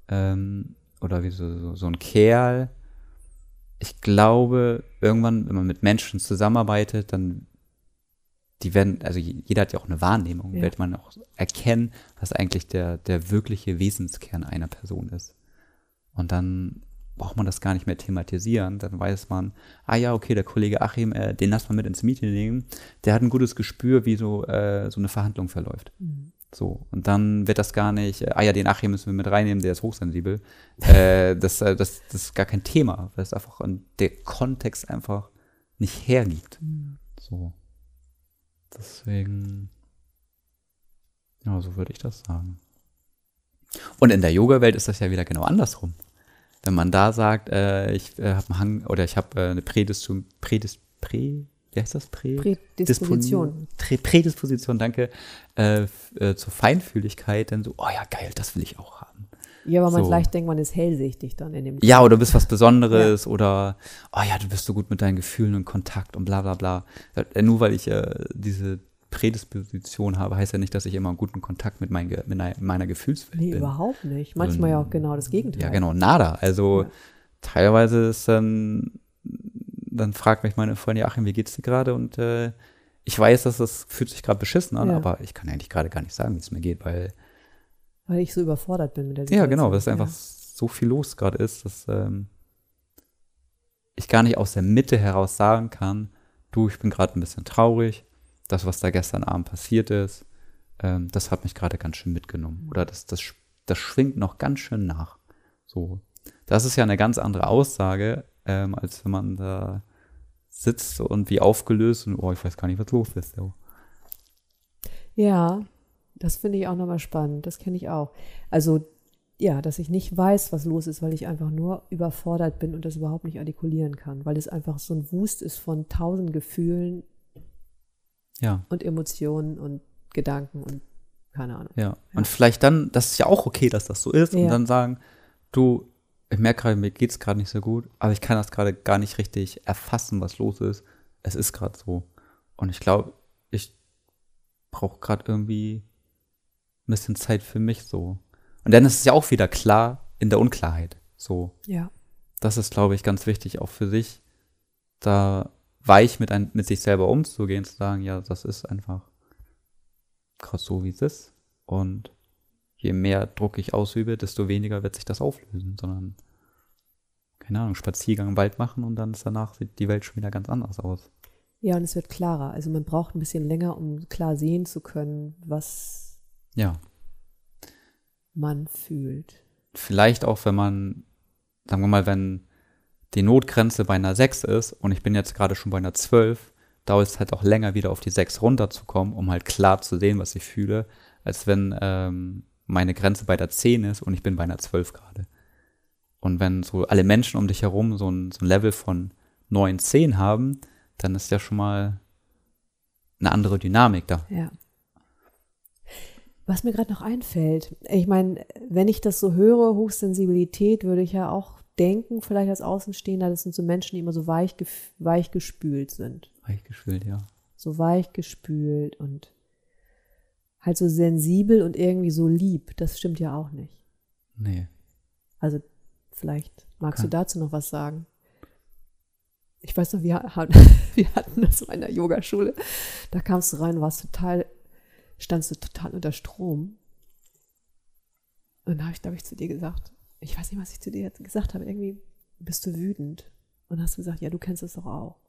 ähm, oder wie so, so, so ein Kerl. Ich glaube, irgendwann, wenn man mit Menschen zusammenarbeitet, dann die werden, also jeder hat ja auch eine Wahrnehmung, ja. Wird man auch erkennen, was eigentlich der, der wirkliche Wesenskern einer Person ist. Und dann braucht man das gar nicht mehr thematisieren, dann weiß man, ah ja, okay, der Kollege Achim, äh, den lass mal mit ins Meeting nehmen, der hat ein gutes Gespür, wie so, äh, so eine Verhandlung verläuft. Mhm. So, und dann wird das gar nicht, äh, ah ja, den Achim müssen wir mit reinnehmen, der ist hochsensibel. äh, das, äh, das, das ist gar kein Thema, weil es einfach der Kontext einfach nicht hergibt. Mhm. So. Deswegen, ja, so würde ich das sagen. Und in der Yoga-Welt ist das ja wieder genau andersrum. Wenn man da sagt, äh, ich äh, habe einen Hang oder ich habe äh, eine Prädisposition, Prädis, Prä, wie heißt das? Prä, Prädisposition. Dispon, Prädisposition, danke, äh, f, äh, zur Feinfühligkeit, dann so, oh ja, geil, das will ich auch haben. Ja, aber so. Man gleich denkt, man ist hellsichtig dann in dem. Ja, oder du bist was Besonderes ja. Oder, oh ja, du bist so gut mit deinen Gefühlen und Kontakt und bla bla bla. Nur weil ich äh, diese Prädisposition habe, heißt ja nicht, dass ich immer einen guten Kontakt mit, mein, mit meiner Gefühlswelt nee, bin. Nee, überhaupt nicht. Manchmal also, ja auch genau das Gegenteil. Ja, genau, nada. Also ja. Teilweise ist dann, dann fragt mich meine Freundin, Achim, wie geht's dir gerade? Und äh, ich weiß, dass das fühlt sich gerade beschissen an, ja. Aber ich kann eigentlich gerade gar nicht sagen, wie es mir geht, weil Weil ich so überfordert bin mit der Situation. Ja, genau, weil es einfach ja. so viel los gerade ist, dass ähm, ich gar nicht aus der Mitte heraus sagen kann, du, ich bin gerade ein bisschen traurig, das, was da gestern Abend passiert ist, ähm, das hat mich gerade ganz schön mitgenommen. Oder das, das, das schwingt noch ganz schön nach. So. Das ist ja eine ganz andere Aussage, ähm, als wenn man da sitzt und wie aufgelöst und oh, ich weiß gar nicht, was los ist. So. Ja, das finde ich auch nochmal spannend. Das kenne ich auch. Also, ja, dass ich nicht weiß, was los ist, weil ich einfach nur überfordert bin und das überhaupt nicht artikulieren kann, weil es einfach so ein Wust ist von tausend Gefühlen, ja. Und Emotionen und Gedanken und keine Ahnung. Ja. Ja, und vielleicht dann, das ist ja auch okay, dass das so ist, ja. Und dann sagen, du, ich merke gerade, mir geht es gerade nicht so gut, aber ich kann das gerade gar nicht richtig erfassen, was los ist. Es ist gerade so. Und ich glaube, ich brauche gerade irgendwie ein bisschen Zeit für mich so. Und dann ist es ja auch wieder klar in der Unklarheit. So. Ja. Das ist, glaube ich, ganz wichtig, auch für sich, da weich mit, ein, mit sich selber umzugehen, zu sagen, ja, das ist einfach gerade so, wie es ist. Und je mehr Druck ich ausübe, desto weniger wird sich das auflösen, sondern, keine Ahnung, Spaziergang im Wald machen und dann ist danach, sieht die Welt schon wieder ganz anders aus. Ja, und es wird klarer. Also man braucht ein bisschen länger, um klar sehen zu können, was ja. man fühlt. Vielleicht auch, wenn man, sagen wir mal, wenn die Notgrenze bei einer sechs ist und ich bin jetzt gerade schon bei einer zwölf, dauert es halt auch länger, wieder auf die sechs runterzukommen, um halt klar zu sehen, was ich fühle, als wenn ähm, meine Grenze bei der zehn ist und ich bin bei einer zwölf gerade. Und wenn so alle Menschen um dich herum so ein, so ein Level von neun, zehn haben, dann ist ja schon mal eine andere Dynamik da. Ja. Was mir gerade noch einfällt, ich meine, wenn ich das so höre, Hochsensibilität, würde ich ja auch denken, vielleicht als Außenstehender, das sind so Menschen, die immer so weich, gef- weich gespült sind. Weich gespült, ja. So weich gespült und halt so sensibel und irgendwie so lieb. Das stimmt ja auch nicht. Nee. Also vielleicht magst Kann. du dazu noch was sagen. Ich weiß noch, wir, haben, wir hatten das in einer Yogaschule. Da kamst du rein, warst total, standst du total unter Strom. Und da habe ich, glaube ich, zu dir gesagt, ich weiß nicht, was ich zu dir jetzt gesagt habe, irgendwie bist du wütend und hast gesagt, ja, du kennst es doch auch.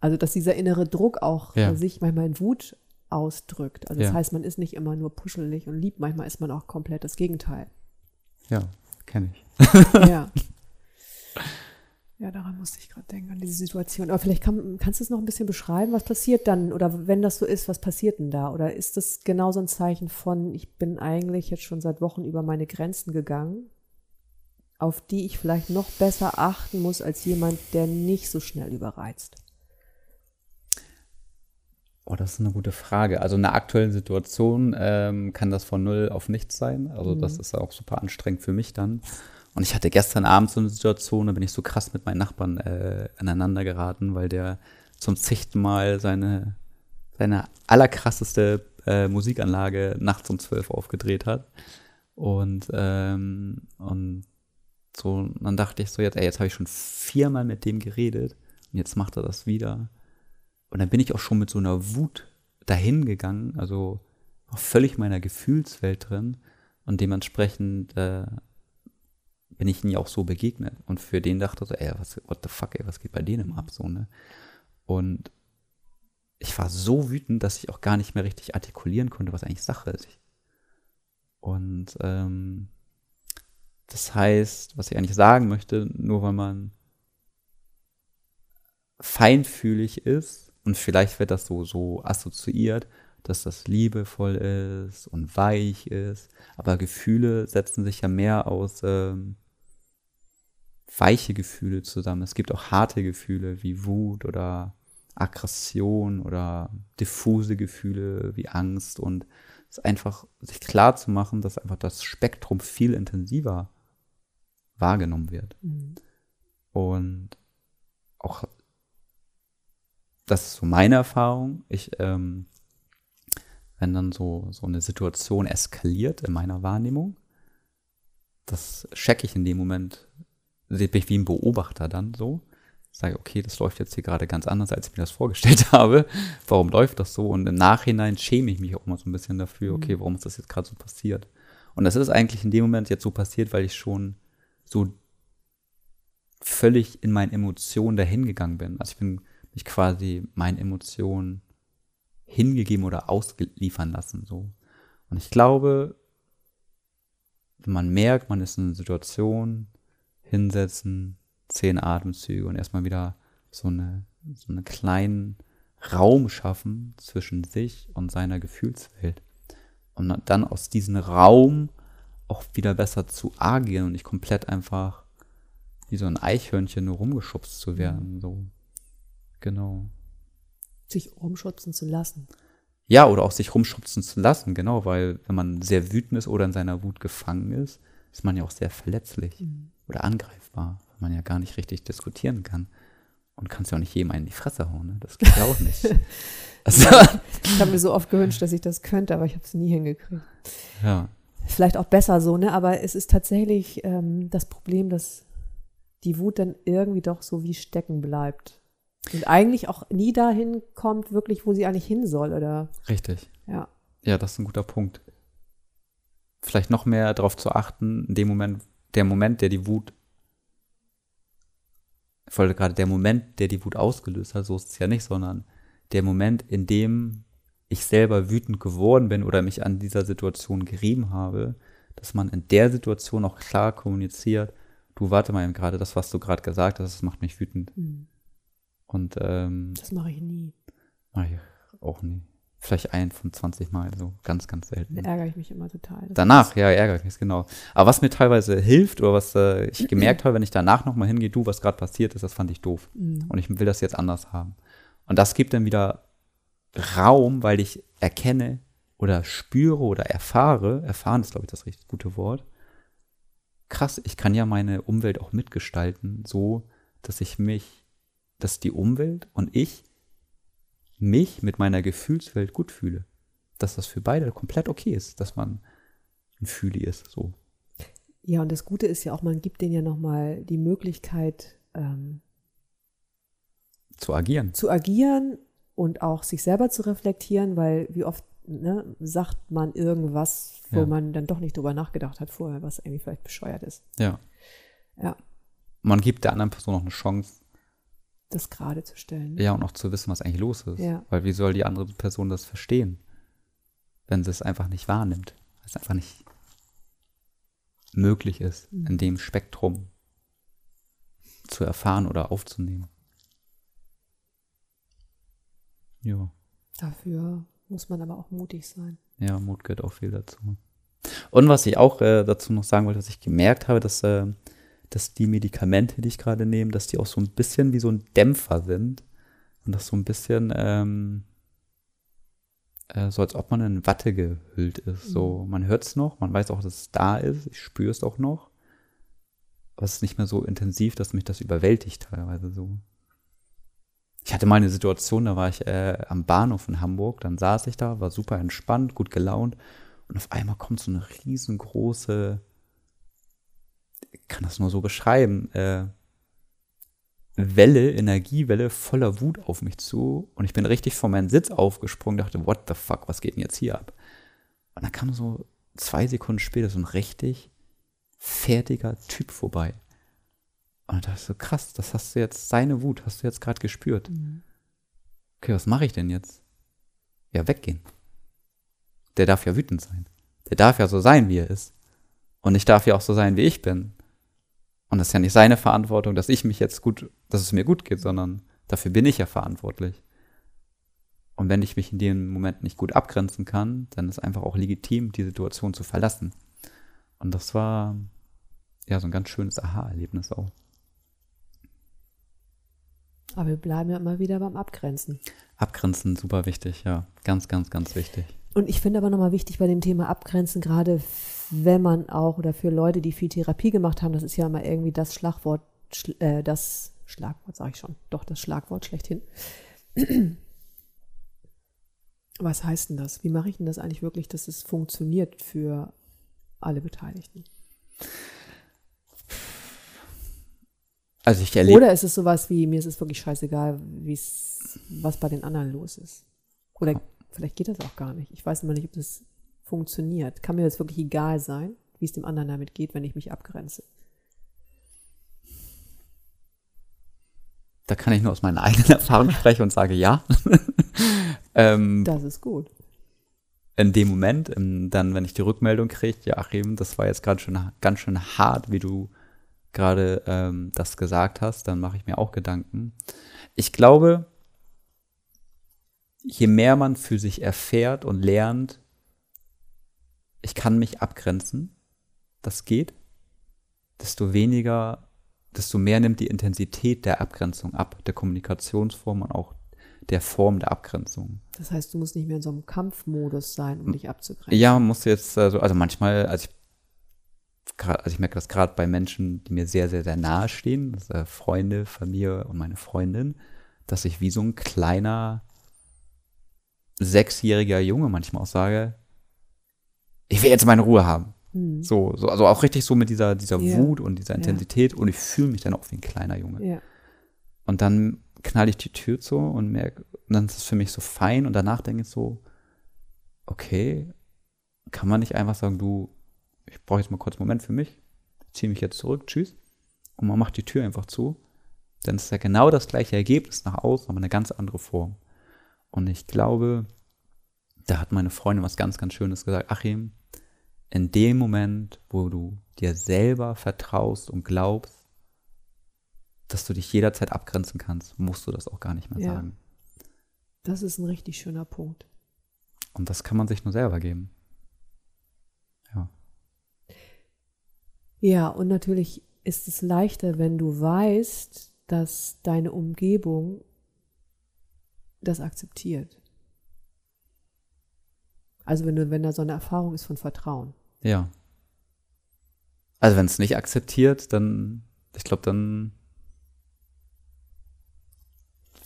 Also, dass dieser innere Druck auch ja. sich manchmal in Wut ausdrückt. Also, ja. das heißt, man ist nicht immer nur puschelig und lieb, manchmal ist man auch komplett das Gegenteil. Ja, kenne ich. ja. ja, daran musste ich gerade denken, an diese Situation. Aber vielleicht kann, kannst du es noch ein bisschen beschreiben, was passiert dann? Oder wenn das so ist, was passiert denn da? Oder ist das genau so ein Zeichen von, ich bin eigentlich jetzt schon seit Wochen über meine Grenzen gegangen, auf die ich vielleicht noch besser achten muss als jemand, der nicht so schnell überreizt? Oh, das ist eine gute Frage. Also in der aktuellen Situation ähm, kann das von null auf nichts sein. Also mhm. das ist auch super anstrengend für mich dann. Und ich hatte gestern Abend so eine Situation, da bin ich so krass mit meinen Nachbarn äh, aneinander geraten, weil der zum zigten Mal seine, seine allerkrasseste äh, Musikanlage nachts um zwölf aufgedreht hat. Und, ähm, und so, und dann dachte ich so, jetzt, ey, jetzt habe ich schon viermal mit dem geredet und jetzt macht er das wieder. Und dann bin ich auch schon mit so einer Wut dahin gegangen, also auch völlig meiner Gefühlswelt drin. Und dementsprechend äh, bin ich ihm ja auch so begegnet. Und für den dachte ich so, ey, was, what the fuck, ey, was geht bei denen ab? So, ne? Und ich war so wütend, dass ich auch gar nicht mehr richtig artikulieren konnte, was eigentlich Sache ist. Und ähm, das heißt, was ich eigentlich sagen möchte, nur weil man feinfühlig ist, und vielleicht wird das so, so assoziiert, dass das liebevoll ist und weich ist, aber Gefühle setzen sich ja mehr aus ähm, weiche Gefühle zusammen. Es gibt auch harte Gefühle wie Wut oder Aggression oder diffuse Gefühle wie Angst, und es ist einfach, sich klar zu machen, dass einfach das Spektrum viel intensiver wahrgenommen wird. Mhm. Und auch, das ist so meine Erfahrung, ich, ähm, wenn dann so, so eine Situation eskaliert in meiner Wahrnehmung, das checke ich in dem Moment, sehe mich wie ein Beobachter dann so, sage, okay, das läuft jetzt hier gerade ganz anders, als ich mir das vorgestellt habe. Warum läuft das so? Und im Nachhinein schäme ich mich auch mal so ein bisschen dafür, okay, warum ist das jetzt gerade so passiert? Und das ist eigentlich in dem Moment jetzt so passiert, weil ich schon so völlig in meinen Emotionen dahingegangen bin. Also ich bin mich quasi meinen Emotionen hingegeben oder ausliefern lassen, so. Und ich glaube, wenn man merkt, man ist in einer Situation, hinsetzen, zehn Atemzüge und erstmal wieder so, eine, so einen kleinen Raum schaffen zwischen sich und seiner Gefühlswelt. Und dann aus diesem Raum auch wieder besser zu agieren und nicht komplett einfach wie so ein Eichhörnchen nur rumgeschubst zu werden. So. Genau. Sich rumschubsen zu lassen. Ja, oder auch sich rumschubsen zu lassen, genau, weil wenn man sehr wütend ist oder in seiner Wut gefangen ist, ist man ja auch sehr verletzlich mhm. oder angreifbar. Man ja gar nicht richtig diskutieren kann. Und kannst ja auch nicht jedem einen in die Fresse hauen, ne? Das geht ja auch nicht. Also, ich habe mir so oft gewünscht, dass ich das könnte, aber ich habe es nie hingekriegt. Ja. Vielleicht auch besser so, ne? Aber es ist tatsächlich ähm, das Problem, dass die Wut dann irgendwie doch so wie stecken bleibt. Und eigentlich auch nie dahin kommt, wirklich, wo sie eigentlich hin soll, oder? Richtig. Ja. Ja, das ist ein guter Punkt. Vielleicht noch mehr darauf zu achten, in dem Moment, der Moment, der die Wut Voll gerade der Moment, der die Wut ausgelöst hat, so ist es ja nicht, sondern der Moment, in dem ich selber wütend geworden bin oder mich an dieser Situation gerieben habe, dass man in der Situation auch klar kommuniziert, du, warte mal eben gerade, das, was du gerade gesagt hast, das macht mich wütend. Mhm. Und ähm, das mache ich nie. Mache ich auch nie. Vielleicht ein von zwanzig Mal, so ganz, ganz selten. Da ärgere ich mich immer total. Das danach, ja, ärgere ich mich, genau. Aber was mir teilweise hilft oder was äh, ich gemerkt habe, wenn ich danach nochmal hingehe, du, was gerade passiert ist, das fand ich doof. Mhm. Und ich will das jetzt anders haben. Und das gibt dann wieder Raum, weil ich erkenne oder spüre oder erfahre, erfahren ist, glaube ich, das richtig gute Wort, krass, ich kann ja meine Umwelt auch mitgestalten, so, dass ich mich, dass die Umwelt und ich mich mit meiner Gefühlswelt gut fühle. Dass das für beide komplett okay ist, dass man ein Fühli ist. So. Ja, und das Gute ist ja auch, man gibt denen ja nochmal die Möglichkeit, ähm, zu agieren. Zu agieren und auch sich selber zu reflektieren, weil wie oft ne, sagt man irgendwas, wo ja. man dann doch nicht drüber nachgedacht hat vorher, was irgendwie vielleicht bescheuert ist. Ja. Ja. Man gibt der anderen Person noch eine Chance, das gerade zu stellen. Ja, und auch zu wissen, was eigentlich los ist. Ja. Weil wie soll die andere Person das verstehen, wenn sie es einfach nicht wahrnimmt, weil es einfach nicht möglich ist, mhm. in dem Spektrum zu erfahren oder aufzunehmen. Ja. Dafür muss man aber auch mutig sein. Ja, Mut gehört auch viel dazu. Und was ich auch äh, dazu noch sagen wollte, was ich gemerkt habe, dass äh, dass die Medikamente, die ich gerade nehme, dass die auch so ein bisschen wie so ein Dämpfer sind und das so ein bisschen ähm, äh, so, als ob man in Watte gehüllt ist. So, man hört es noch, man weiß auch, dass es da ist, ich spüre es auch noch, aber es ist nicht mehr so intensiv, dass mich das überwältigt teilweise so. Ich hatte mal eine Situation, da war ich äh, am Bahnhof in Hamburg, dann saß ich da, war super entspannt, gut gelaunt und auf einmal kommt so eine riesengroße, ich kann das nur so beschreiben, äh, Welle, Energiewelle voller Wut auf mich zu und ich bin richtig von meinem Sitz aufgesprungen, dachte, what the fuck, was geht denn jetzt hier ab? Und dann kam so zwei Sekunden später so ein richtig fertiger Typ vorbei. Und dann dachte ich so, krass, das hast du jetzt, seine Wut hast du jetzt gerade gespürt. Mhm. Okay, was mache ich denn jetzt? Ja, weggehen. Der darf ja wütend sein. Der darf ja so sein, wie er ist. Und ich darf ja auch so sein, wie ich bin. Und das ist ja nicht seine Verantwortung, dass ich mich jetzt gut, dass es mir gut geht, sondern dafür bin ich ja verantwortlich. Und wenn ich mich in dem Moment nicht gut abgrenzen kann, dann ist einfach auch legitim, die Situation zu verlassen. Und das war ja so ein ganz schönes Aha-Erlebnis auch. Aber wir bleiben ja immer wieder beim Abgrenzen. Abgrenzen, super wichtig, ja. Ganz, ganz, ganz wichtig. Und ich finde aber nochmal wichtig bei dem Thema Abgrenzen, gerade wenn man auch, oder für Leute, die viel Therapie gemacht haben, das ist ja immer irgendwie das Schlagwort, äh, das Schlagwort, sage ich schon, doch das Schlagwort schlechthin. Was heißt denn das? Wie mache ich denn das eigentlich wirklich, dass es funktioniert für alle Beteiligten? Also ich erlebe. Oder ist es sowas wie, mir ist es wirklich scheißegal, wie's, was bei den anderen los ist? Oder ja. Vielleicht geht das auch gar nicht. Ich weiß immer nicht, ob das funktioniert. Kann mir das wirklich egal sein, wie es dem anderen damit geht, wenn ich mich abgrenze? Da kann ich nur aus meiner eigenen Erfahrung sprechen und sage ja. ähm, das ist gut. In dem Moment, dann, wenn ich die Rückmeldung kriege, ja, Achim, das war jetzt gerade schon ganz schön hart, wie du gerade ähm, das gesagt hast, dann mache ich mir auch Gedanken. Ich glaube, je mehr man für sich erfährt und lernt, ich kann mich abgrenzen, das geht, desto weniger, desto mehr nimmt die Intensität der Abgrenzung ab, der Kommunikationsform und auch der Form der Abgrenzung. Das heißt, du musst nicht mehr in so einem Kampfmodus sein, um dich abzugrenzen. Ja, man muss jetzt, also, also manchmal, als ich Grad, also ich merke das gerade bei Menschen, die mir sehr, sehr, sehr nahe stehen, also Freunde, Familie und meine Freundin, dass ich wie so ein kleiner sechsjähriger Junge manchmal auch sage, ich will jetzt meine Ruhe haben. Mhm. So, so, also auch richtig so mit dieser, dieser yeah. Wut und dieser Intensität yeah. und ich fühle mich dann auch wie ein kleiner Junge. Yeah. Und dann knall ich die Tür zu und merke, und dann ist es für mich so fein und danach denke ich so, okay, kann man nicht einfach sagen, du, ich brauche jetzt mal kurz einen Moment für mich, ziehe mich jetzt zurück, tschüss. Und man macht die Tür einfach zu. Dann ist ja genau das gleiche Ergebnis nach außen, aber eine ganz andere Form. Und ich glaube, da hat meine Freundin was ganz, ganz Schönes gesagt. Achim, in dem Moment, wo du dir selber vertraust und glaubst, dass du dich jederzeit abgrenzen kannst, musst du das auch gar nicht mehr ja. sagen. Das ist ein richtig schöner Punkt. Und das kann man sich nur selber geben. Ja. Ja, und natürlich ist es leichter, wenn du weißt, dass deine Umgebung das akzeptiert. Also wenn du, wenn da so eine Erfahrung ist von Vertrauen. Ja. Also wenn es nicht akzeptiert, dann, ich glaube, dann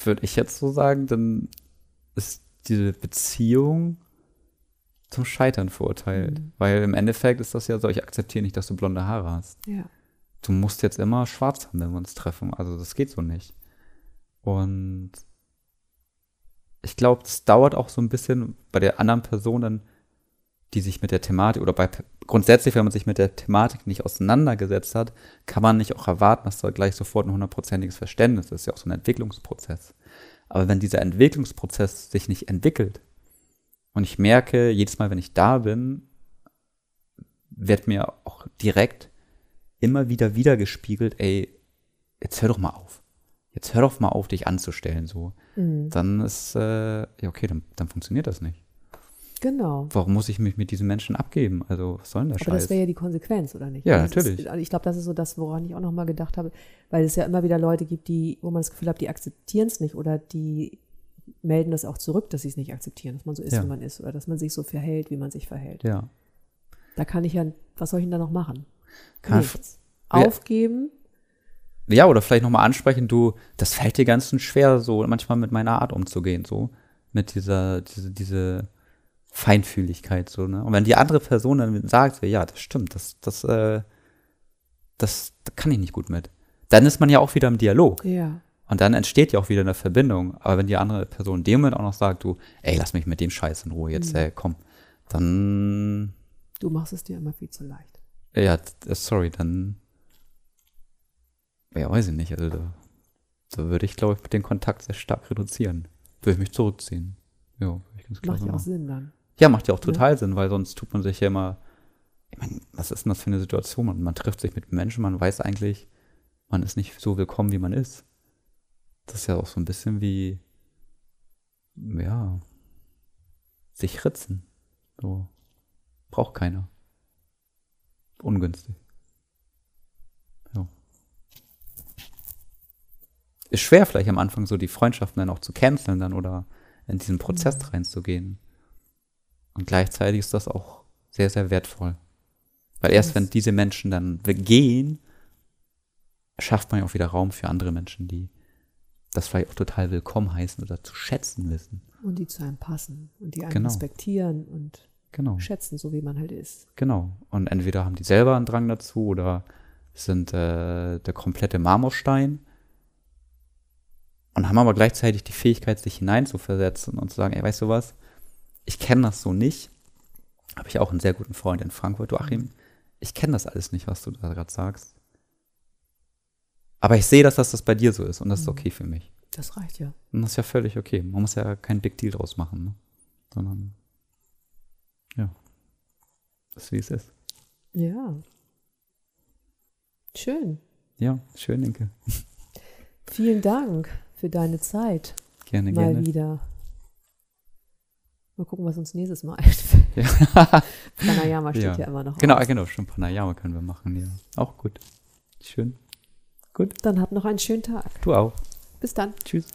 würde ich jetzt so sagen, dann ist diese Beziehung zum Scheitern verurteilt. Mhm. Weil im Endeffekt ist das ja so, ich akzeptiere nicht, dass du blonde Haare hast. Ja. Du musst jetzt immer schwarz haben, wenn wir uns treffen. Also das geht so nicht. Und ich glaube, es dauert auch so ein bisschen bei der anderen Person dann, die sich mit der Thematik, oder bei grundsätzlich, wenn man sich mit der Thematik nicht auseinandergesetzt hat, kann man nicht auch erwarten, dass da gleich sofort ein hundertprozentiges Verständnis ist. Das ist ja auch so ein Entwicklungsprozess. Aber wenn dieser Entwicklungsprozess sich nicht entwickelt, und ich merke, jedes Mal, wenn ich da bin, wird mir auch direkt immer wieder wieder gespiegelt, ey, jetzt hör doch mal auf. Jetzt hör doch mal auf, dich anzustellen. So. Mhm. Dann ist, äh, ja okay, dann, dann funktioniert das nicht. Genau. Warum muss ich mich mit diesen Menschen abgeben? Also was soll denn der Scheiß? Aber das wäre ja die Konsequenz, oder nicht? Ja, das natürlich. Ist, ich glaube, das ist so das, woran ich auch nochmal gedacht habe, weil es ja immer wieder Leute gibt, die, wo man das Gefühl hat, die akzeptieren es nicht oder die melden das auch zurück, dass sie es nicht akzeptieren, dass man so ist, ja. wie man ist oder dass man sich so verhält, wie man sich verhält. Ja. Da kann ich ja, was soll ich denn da noch machen? Kann Nichts. Ja. Aufgeben ja, oder vielleicht nochmal ansprechen, du, das fällt dir ganz schön schwer, so manchmal mit meiner Art umzugehen, so, mit dieser, diese, diese Feinfühligkeit, so, ne? Und wenn die andere Person dann sagt, ja, das stimmt, das, das, äh, das, das kann ich nicht gut mit, dann ist man ja auch wieder im Dialog. Ja. Und dann entsteht ja auch wieder eine Verbindung. Aber wenn die andere Person in dem Moment auch noch sagt, du, ey, lass mich mit dem Scheiß in Ruhe jetzt, mhm. ey, komm, dann Du machst es dir immer viel zu leicht. Ja, sorry, dann ja, weiß ich nicht. Also da, da würde ich, glaube ich, den Kontakt sehr stark reduzieren. Würde ich mich zurückziehen. Ja, ich ganz klar. Macht ja auch Sinn dann. Ja, macht ja auch total ja. Sinn, weil sonst tut man sich ja immer, ich meine, was ist denn das für eine Situation? Man, man trifft sich mit Menschen, man weiß eigentlich, man ist nicht so willkommen, wie man ist. Das ist ja auch so ein bisschen wie, ja, sich ritzen. So. Braucht keiner. Ungünstig. Ja. Ist schwer vielleicht am Anfang so die Freundschaften dann auch zu canceln dann oder in diesen Prozess mhm. reinzugehen. Und gleichzeitig ist das auch sehr, sehr wertvoll. Weil erst das wenn diese Menschen dann gehen, schafft man ja auch wieder Raum für andere Menschen, die das vielleicht auch total willkommen heißen oder zu schätzen wissen. Und die zu einem passen und die einen genau. respektieren und genau. schätzen, so wie man halt ist. Genau. Und entweder haben die selber einen Drang dazu oder sind äh, der komplette Marmorstein und haben aber gleichzeitig die Fähigkeit, sich hineinzuversetzen und zu sagen, ey, weißt du was, ich kenne das so nicht. Habe ich auch einen sehr guten Freund in Frankfurt, du Achim. Ich kenne das alles nicht, was du da gerade sagst. Aber ich sehe, dass das, das bei dir so ist und das mhm. ist okay für mich. Das reicht ja. Und das ist ja völlig okay. Man muss ja kein Big Deal draus machen, ne? Sondern ja, das ist wie es ist. Ja. Schön. Ja, schön, Inke. Vielen Dank für deine Zeit. Gerne, mal gerne. Mal wieder. Mal gucken, was uns nächstes Mal einfällt. Ja. Pranayama steht ja. ja immer noch Genau, aus. genau, schon Pranayama können wir machen, ja. Auch gut. Schön. Gut. Dann habt noch einen schönen Tag. Du auch. Bis dann. Tschüss.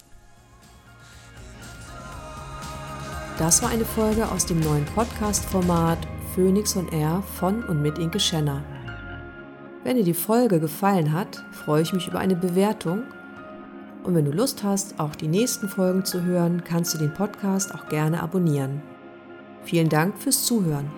Das war eine Folge aus dem neuen Podcast-Format Phoenix on Air von und mit Inke Schenner. Wenn dir die Folge gefallen hat, freue ich mich über eine Bewertung. Und wenn du Lust hast, auch die nächsten Folgen zu hören, kannst du den Podcast auch gerne abonnieren. Vielen Dank fürs Zuhören.